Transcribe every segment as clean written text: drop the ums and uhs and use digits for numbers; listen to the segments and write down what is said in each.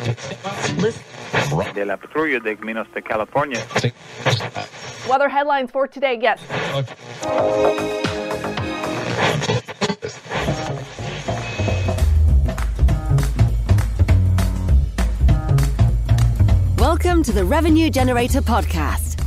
De la patrulla de Minas de California. Weather headlines for today, yes. Welcome to the Revenue Generator Podcast,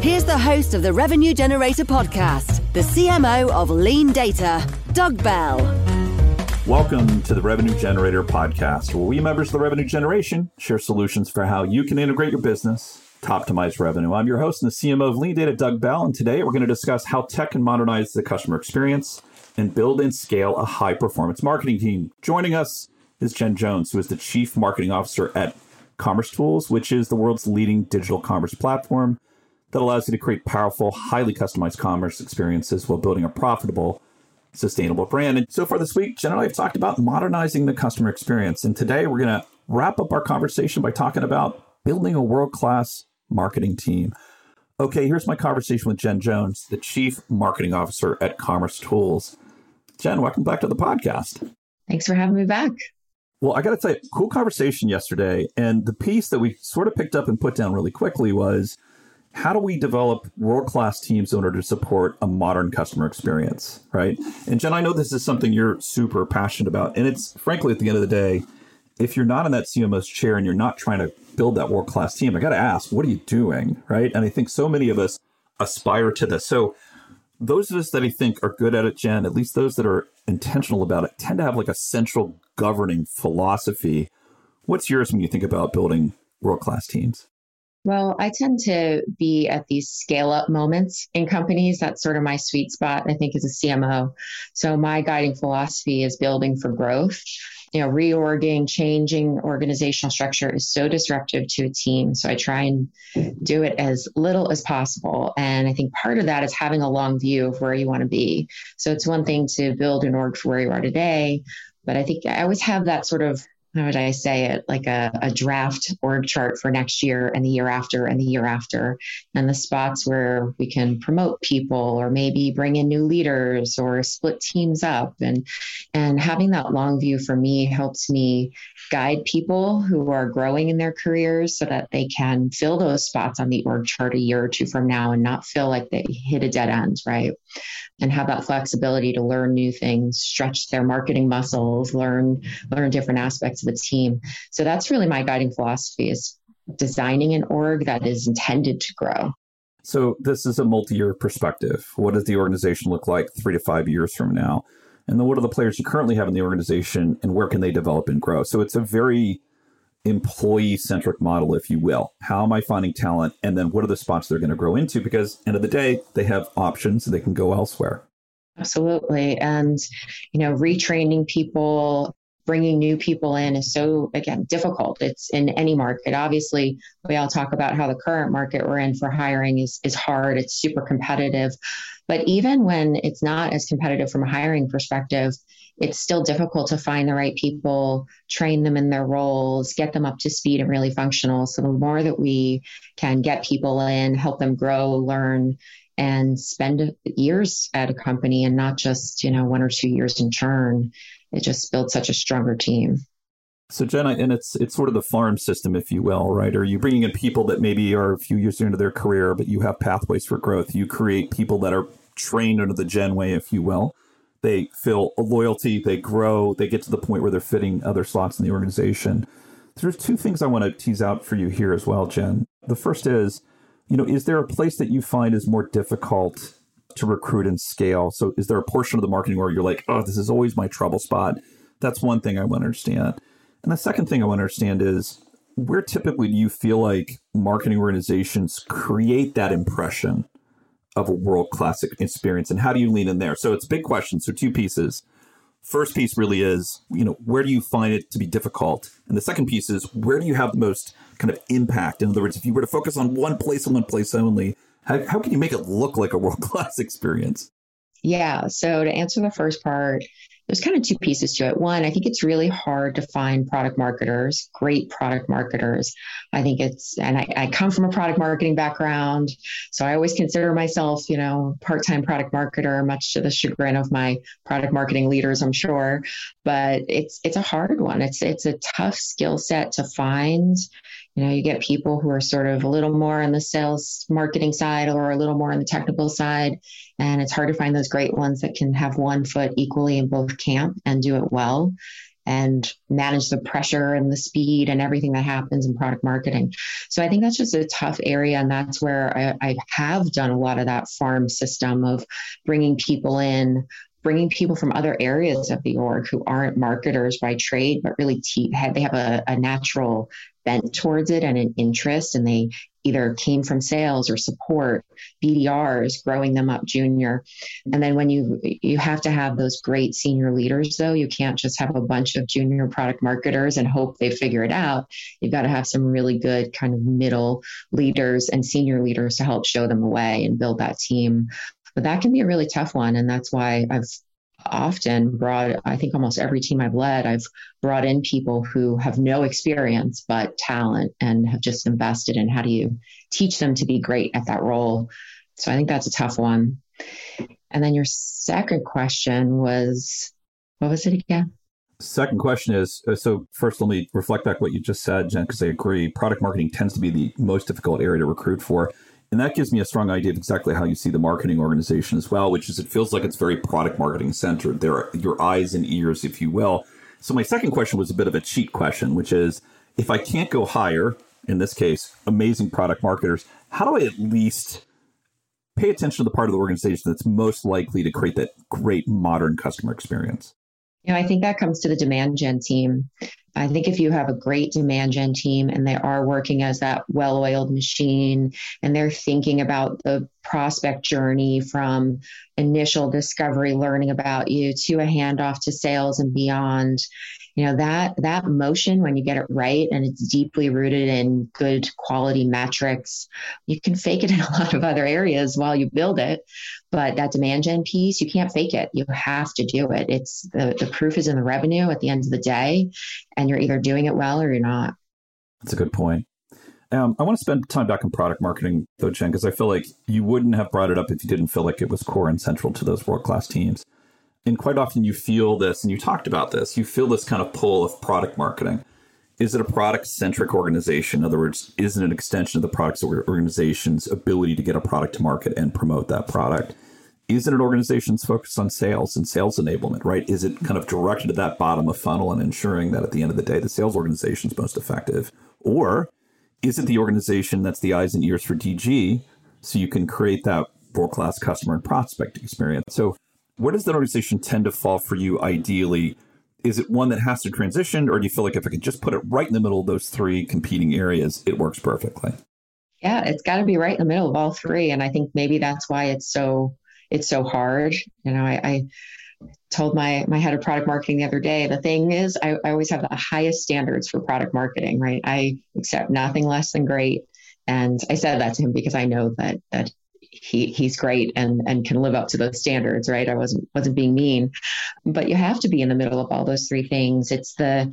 Here's the host of the Revenue Generator Podcast, the CMO of Lean Data, Doug Bell. Welcome to the Revenue Generator Podcast, where we members of the Revenue Generation share solutions for how you can integrate your business to optimize revenue. I'm your host and the CMO of Lean Data, Doug Bell, and today we're going to discuss how tech can modernize the customer experience and build and scale a high-performance marketing team. Joining us is Jen Jones, who is the Chief Marketing Officer at commercetools, which is the world's leading digital commerce platform that allows you to create powerful, highly customized commerce experiences while building a profitable, sustainable brand. And so far this week, Jen and I have talked about modernizing the customer experience. And today we're going to wrap up our conversation by talking about building a world-class marketing team. Okay, here's my conversation with Jen Jones, the Chief Marketing Officer at commercetools. Jen, welcome back to the podcast. Thanks for having me back. Well, I got to tell you, cool conversation yesterday. And the piece that we sort of picked up and put down really quickly was, how do we develop world-class teams in order to support a modern customer experience, right? And Jen, I know this is something you're super passionate about. And it's frankly, at the end of the day, if you're not in that CMO's chair and you're not trying to build that world-class team, I got to ask, what are you doing, right? And I think so many of us aspire to this. So those of us that I think are good at it, Jen, at least those that are intentional about it, tend to have like a central governing philosophy. What's yours when you think about building world-class teams? Well, I tend to be at these scale-up moments in companies. That's sort of my sweet spot, I think, as a CMO. So my guiding philosophy is building for growth. You know, reorging, changing organizational structure is so disruptive to a team. So I try and do it as little as possible. And I think part of that is having a long view of where you want to be. So it's one thing to build an org for where you are today, but I think I always have that sort of, how would I say it, like a draft org chart for next year and the year after and the year after, and the spots where we can promote people or maybe bring in new leaders or split teams up. And having that long view for me helps me guide people who are growing in their careers so that they can fill those spots on the org chart a year or two from now and not feel like they hit a dead end, right? And have that flexibility to learn new things, stretch their marketing muscles, learn different aspects of the team. So that's really my guiding philosophy, is designing an org that is intended to grow. So this is a multi-year perspective. What does the organization look like 3 to 5 years from now? And then what are the players you currently have in the organization and where can they develop and grow? So it's a very employee-centric model, if you will. How am I finding talent? And then what are the spots they're going to grow into? Because end of the day, they have options and they can go elsewhere. Absolutely. And, you know, retraining people, bringing new people in is so, again, difficult. It's in any market. Obviously, we all talk about how the current market we're in for hiring is hard. It's super competitive. But even when it's not as competitive from a hiring perspective, it's still difficult to find the right people, train them in their roles, get them up to speed and really functional. So the more that we can get people in, help them grow, learn, and spend years at a company and not just, you know, 1 or 2 years in churn, it just builds such a stronger team. So Jen, and it's sort of the farm system, if you will, right? Are you bringing in people that maybe are a few years into their career, but you have pathways for growth? You create people that are trained under the Gen way, if you will. They feel a loyalty, they grow, they get to the point where they're fitting other slots in the organization. There's two things I want to tease out for you here as well, Jen. The first is, you know, is there a place that you find is more difficult to recruit and scale? So is there a portion of the marketing org you're like, oh, this is always my trouble spot? That's one thing I want to understand. And the second thing I want to understand is, where typically do you feel like marketing organizations create that impression of a world-class experience? And how do you lean in there? So it's a big question. So two pieces. first piece really is, where do you find it to be difficult? And the second piece is, where do you have the most kind of impact? In other words, if you were to focus on one place and one place only, how can you make it look like a world-class experience? Yeah. So to answer the first part, there's kind of two pieces to it. One, I think it's really hard to find product marketers, great product marketers. I think it's, and I come from a product marketing background, so I always consider myself, part-time product marketer, much to the chagrin of my product marketing leaders, I'm sure. But it's a hard one. It's a tough skill set to find. You get people who are sort of a little more on the sales marketing side or a little more on the technical side. And it's hard to find those great ones that can have one foot equally in both camp and do it well and manage the pressure and the speed and everything that happens in product marketing. So I think that's just a tough area. And that's where I have done a lot of that farm system of bringing people in, bringing people from other areas of the org who aren't marketers by trade, but really they have a natural bent towards it and an interest, and they either came from sales or support, BDRs, growing them up junior. And then when you have to have those great senior leaders, though, you can't just have a bunch of junior product marketers and hope they figure it out. You've got to have some really good kind of middle leaders and senior leaders to help show them the way and build that team. But that can be a really tough one. And that's why I've often brought, I think almost every team I've led, I've brought in people who have no experience, but talent, and have just invested in how do you teach them to be great at that role. So I think that's a tough one. And then your second question was, what was it again? Second question is, so first, let me reflect back what you just said, Jen, because I agree. Product marketing tends to be the most difficult area to recruit for. And that gives me a strong idea of exactly how you see the marketing organization as well, which is it feels like it's very product marketing centered. There are your eyes and ears, if you will. So my second question was a bit of a cheat question, which is, if I can't go hire, in this case, amazing product marketers, how do I at least pay attention to the part of the organization that's most likely to create that great modern customer experience? I think that comes to the demand gen team. I think if you have a great demand gen team and they are working as that well-oiled machine and they're thinking about the prospect journey from initial discovery, learning about you, to a handoff to sales and beyond, that motion, when you get it right and it's deeply rooted in good quality metrics, you can fake it in a lot of other areas while you build it. But that demand gen piece, you can't fake it. You have to do it. It's the proof is in the revenue at the end of the day, and you're either doing it well or you're not. That's a good point. I want to spend time back on product marketing, though, Jen, because I feel like you wouldn't have brought it up if you didn't feel like it was core and central to those world-class teams. And quite often you feel this, and you talked about this, you feel this kind of pull of product marketing. Is it a product-centric organization? In other words, is it an extension of the product organization's ability to get a product to market and promote that product? Is it an organization's focus on sales and sales enablement, right? Is it kind of directed at that bottom of funnel and ensuring that at the end of the day, the sales organization is most effective? Or is it the organization that's the eyes and ears for DG, so you can create that world-class customer and prospect experience? So where does that organization tend to fall for you ideally? Is it one that has to transition, or do you feel like if I could just put it right in the middle of those three competing areas, it works perfectly? Yeah, it's got to be right in the middle of all three. And I think maybe that's why it's so hard. I told my head of product marketing the other day, the thing is, I always have the highest standards for product marketing, right? I accept nothing less than great. And I said that to him because I know that he's great and can live up to those standards, right? I wasn't being mean, but you have to be in the middle of all those three things. It's the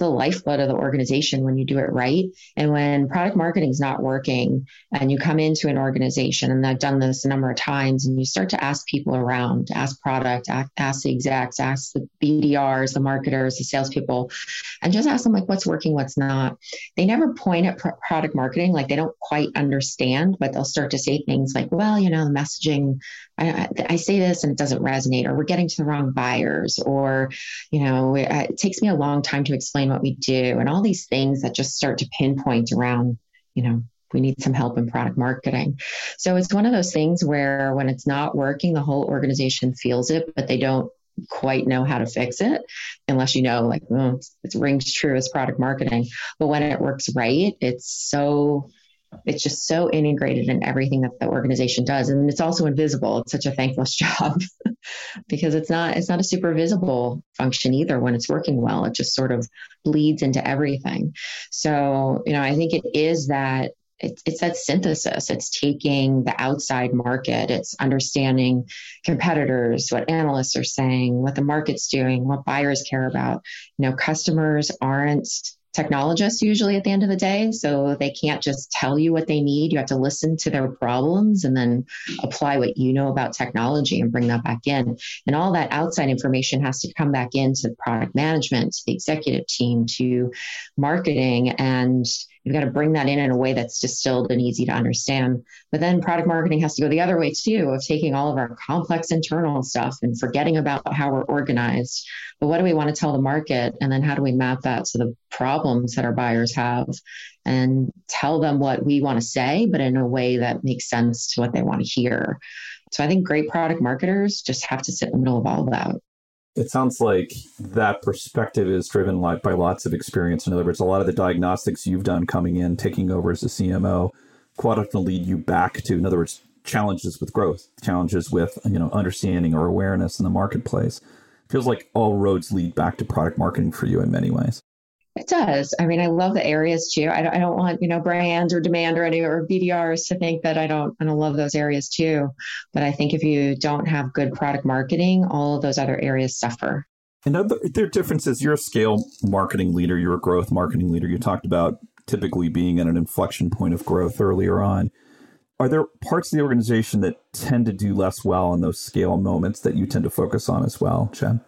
lifeblood of the organization when you do it right. And when product marketing is not working and you come into an organization, and I've done this a number of times, and you start to ask people around, ask product, ask the execs, ask the BDRs, the marketers, the salespeople, and just ask them like, what's working, what's not. They never point at product marketing. Like they don't quite understand, but they'll start to say things like, well, the messaging, I say this and it doesn't resonate, or we're getting to the wrong buyers, or, it takes me a long time to explain what we do, and all these things that just start to pinpoint around, we need some help in product marketing. So it's one of those things where when it's not working, the whole organization feels it, but they don't quite know how to fix it unless it rings true as product marketing. But when it works right, it's just so integrated in everything that the organization does. And it's also invisible. It's such a thankless job. because it's not a super visible function either when it's working well. It just sort of bleeds into everything. So, I think it is that it's that synthesis. It's taking the outside market. It's understanding competitors, what analysts are saying, what the market's doing, what buyers care about. Customers aren't technologists usually at the end of the day. So they can't just tell you what they need. You have to listen to their problems and then apply what you know about technology and bring that back in. And all that outside information has to come back into product management, to the executive team, to marketing. And you've got to bring that in a way that's distilled and easy to understand. But then product marketing has to go the other way too, of taking all of our complex internal stuff and forgetting about how we're organized. But what do we want to tell the market? And then how do we map that to the problems that our buyers have and tell them what we want to say, but in a way that makes sense to what they want to hear? So I think great product marketers just have to sit in the middle of all of that. It sounds like that perspective is driven by lots of experience. In other words, a lot of the diagnostics you've done coming in, taking over as a CMO, quite often lead you back to, in other words, challenges with growth, challenges with, understanding or awareness in the marketplace. It feels like all roads lead back to product marketing for you in many ways. It does. I mean, I love the areas too. I don't want, brands or demand or BDRs to think that I don't love those areas too. But I think if you don't have good product marketing, all of those other areas suffer. And there are differences. You're a scale marketing leader. You're a growth marketing leader. You talked about typically being at an inflection point of growth earlier on. Are there parts of the organization that tend to do less well in those scale moments that you tend to focus on as well, Jen?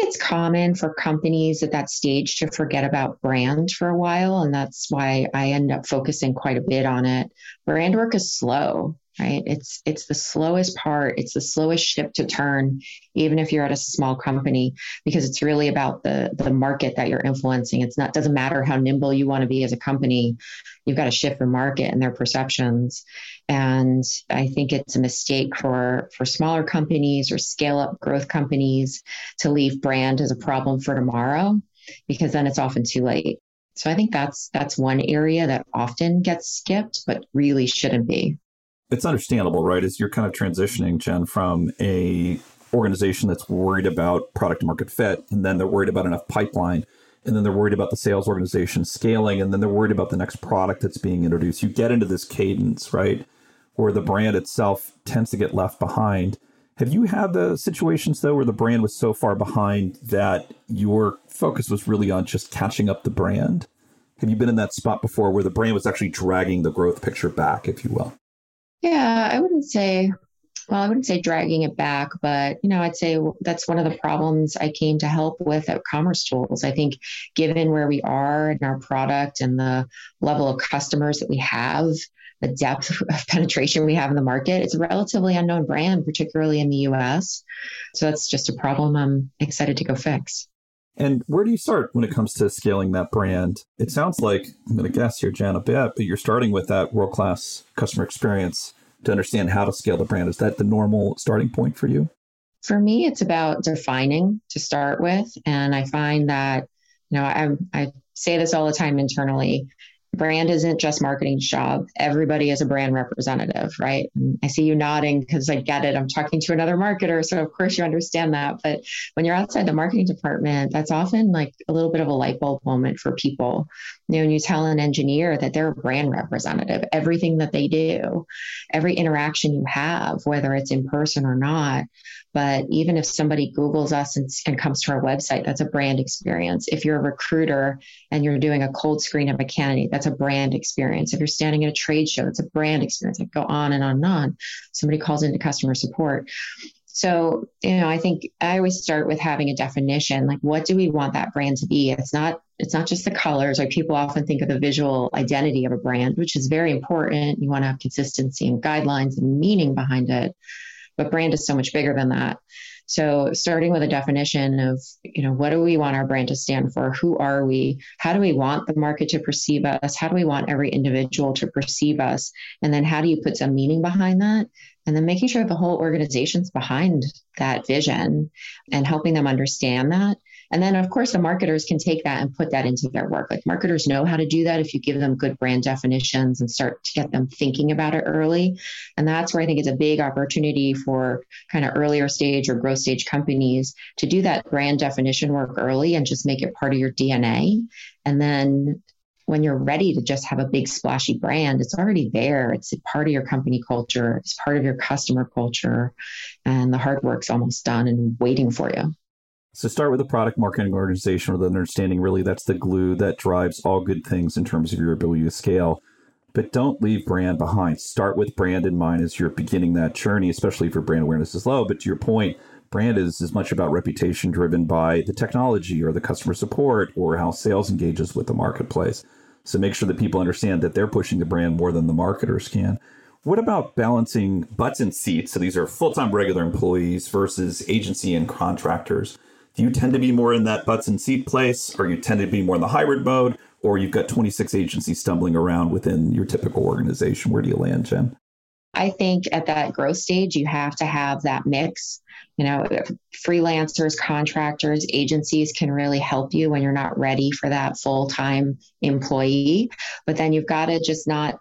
It's common for companies at that stage to forget about brand for a while. And that's why I end up focusing quite a bit on it. Brand work is slow, right? It's the slowest part. It's the slowest ship to turn, even if you're at a small company, because it's really about the market that you're influencing. Doesn't matter how nimble you want to be as a company. You've got to shift the market and their perceptions. And I think it's a mistake for smaller companies or scale up growth companies to leave brand as a problem for tomorrow, because then it's often too late. So I think that's one area that often gets skipped, but really shouldn't be. It's understandable, right? As you're kind of transitioning, Jen, from a organization that's worried about product market fit, and then they're worried about enough pipeline, and then they're worried about the sales organization scaling, and then they're worried about the next product that's being introduced. You get into this cadence, right, where the brand itself tends to get left behind. Have you had the situations, though, where the brand was so far behind that your focus was really on just catching up the brand? Have you been in that spot before where the brand was actually dragging the growth picture back, if you will? Yeah, I wouldn't say dragging it back, but, I'd say that's one of the problems I came to help with at commercetools. I think given where we are in our product and the level of customers that we have, the depth of penetration we have in the market, it's a relatively unknown brand, particularly in the US. So that's just a problem I'm excited to go fix. And where do you start when it comes to scaling that brand? It sounds like, I'm going to guess here, Jen, a bit, but you're starting with that world-class customer experience to understand how to scale the brand. Is that the normal starting point for you? For me, it's about defining to start with. And I find that, I say this all the time internally, brand isn't just marketing's job. Everybody is a brand representative, right? And I see you nodding because I get it. I'm talking to another marketer. So of course you understand that. But when you're outside the marketing department, that's often like a little bit of a light bulb moment for people. When you tell an engineer that they're a brand representative, everything that they do, every interaction you have, whether it's in person or not. But even if somebody Googles us and comes to our website, that's a brand experience. If you're a recruiter and you're doing a cold screen of a candidate, that's a brand experience. If you're standing at a trade show, it's a brand experience. I go on and on and on. Somebody calls into customer support. So, I think I always start with having a definition, like what do we want that brand to be? It's not just the colors. Like people often think of the visual identity of a brand, which is very important. You want to have consistency and guidelines and meaning behind it. But brand is so much bigger than that. So starting with a definition of, what do we want our brand to stand for? Who are we? How do we want the market to perceive us? How do we want every individual to perceive us? And then how do you put some meaning behind that? And then making sure the whole organization's behind that vision and helping them understand that. And then of course the marketers can take that and put that into their work. Like marketers know how to do that if you give them good brand definitions and start to get them thinking about it early. And that's where I think it's a big opportunity for kind of earlier stage or growth stage companies to do that brand definition work early and just make it part of your DNA. And then when you're ready to just have a big splashy brand, it's already there. It's part of your company culture. It's part of your customer culture. And the hard work's almost done and waiting for you. So start with a product marketing organization with an understanding really that's the glue that drives all good things in terms of your ability to scale. But don't leave brand behind. Start with brand in mind as you're beginning that journey, especially if your brand awareness is low. But to your point, brand is as much about reputation driven by the technology or the customer support or how sales engages with the marketplace. So make sure that people understand that they're pushing the brand more than the marketers can. What about balancing butts in seats? So these are full-time regular employees versus agency and contractors. Do you tend to be more in that butts in seat place, or you tend to be more in the hybrid mode, or you've got 26 agencies stumbling around within your typical organization? Where do you land, Jen? I think at that growth stage, you have to have that mix. You know, freelancers, contractors, agencies can really help you when you're not ready for that full-time employee. But then you've got to just not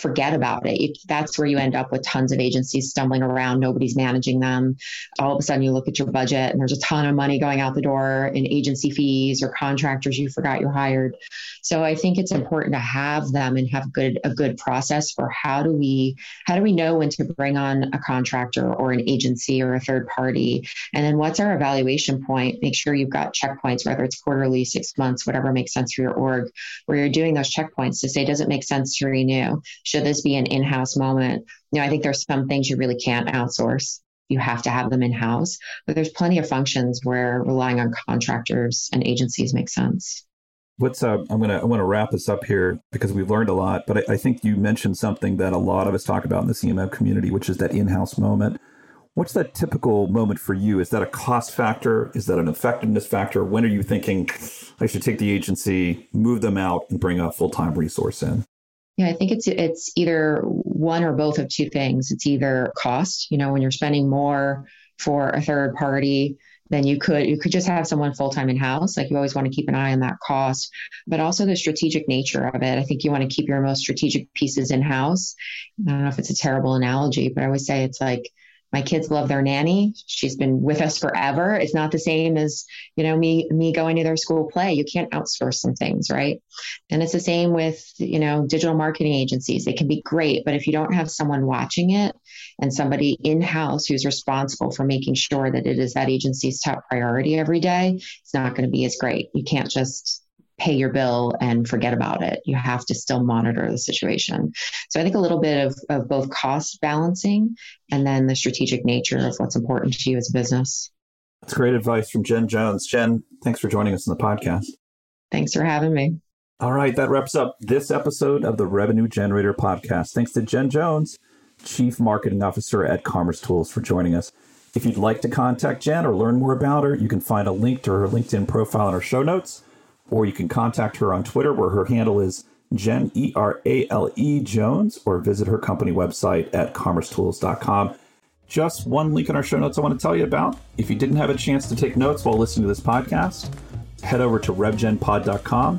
forget about it. That's where you end up with tons of agencies stumbling around. Nobody's managing them. All of a sudden you look at your budget and there's a ton of money going out the door in agency fees or contractors you forgot you hired. So I think it's important to have them and have a good process for how do we know when to bring on a contractor or an agency or a third party? And then what's our evaluation point? Make sure you've got checkpoints, whether it's quarterly, 6 months, whatever makes sense for your org, where you're doing those checkpoints to say, does it make sense to renew? Should this be an in-house moment? You know, I think there's some things you really can't outsource. You have to have them in-house, but there's plenty of functions where relying on contractors and agencies makes sense. What's up? I want to wrap this up here because we've learned a lot, but I think you mentioned something that a lot of us talk about in the CMO community, which is that in-house moment. What's that typical moment for you? Is that a cost factor? Is that an effectiveness factor? When are you thinking I should take the agency, move them out, and bring a full-time resource in? Yeah, I think it's either one or both of two things. It's either cost, you know, when you're spending more for a third party, then you could just have someone full-time in-house. Like you always want to keep an eye on that cost, but also the strategic nature of it. I think you want to keep your most strategic pieces in-house. I don't know if it's a terrible analogy, but I always say it's like, my kids love their nanny. She's been with us forever. It's not the same as, you know, me going to their school play. You can't outsource some things, right? And it's the same with, you know, digital marketing agencies. They can be great, but if you don't have someone watching it and somebody in-house who's responsible for making sure that it is that agency's top priority every day, it's not going to be as great. You can't just pay your bill and forget about it. You have to still monitor the situation. So I think a little bit of both cost balancing and then the strategic nature of what's important to you as a business. That's great advice from Jen Jones. Jen, thanks for joining us on the podcast. Thanks for having me. All right, that wraps up this episode of the Revenue Generator Podcast. Thanks to Jen Jones, Chief Marketing Officer at commercetools, for joining us. If you'd like to contact Jen or learn more about her, you can find a link to her LinkedIn profile in our show notes. Or you can contact her on Twitter, where her handle is Jen, E-R-A-L-E Jones, or visit her company website at commercetools.com. Just one link in our show notes I want to tell you about. If you didn't have a chance to take notes while listening to this podcast, head over to revgenpod.com,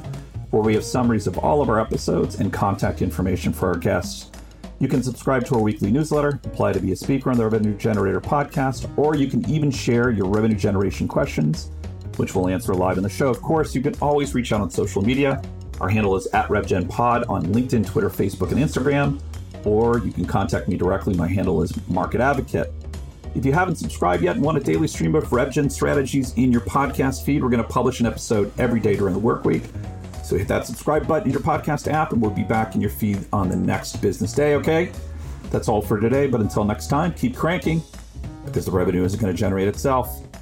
where we have summaries of all of our episodes and contact information for our guests. You can subscribe to our weekly newsletter, apply to be a speaker on the Revenue Generator Podcast, or you can even share your revenue generation questions, which we'll answer live in the show. Of course, you can always reach out on social media. Our handle is at RevGenPod on LinkedIn, Twitter, Facebook, and Instagram. Or you can contact me directly. My handle is Market Advocate. If you haven't subscribed yet and want a daily stream of RevGen strategies in your podcast feed, we're going to publish an episode every day during the work week. So hit that subscribe button in your podcast app, and we'll be back in your feed on the next business day, okay? That's all for today, but until next time, keep cranking, because the revenue isn't going to generate itself.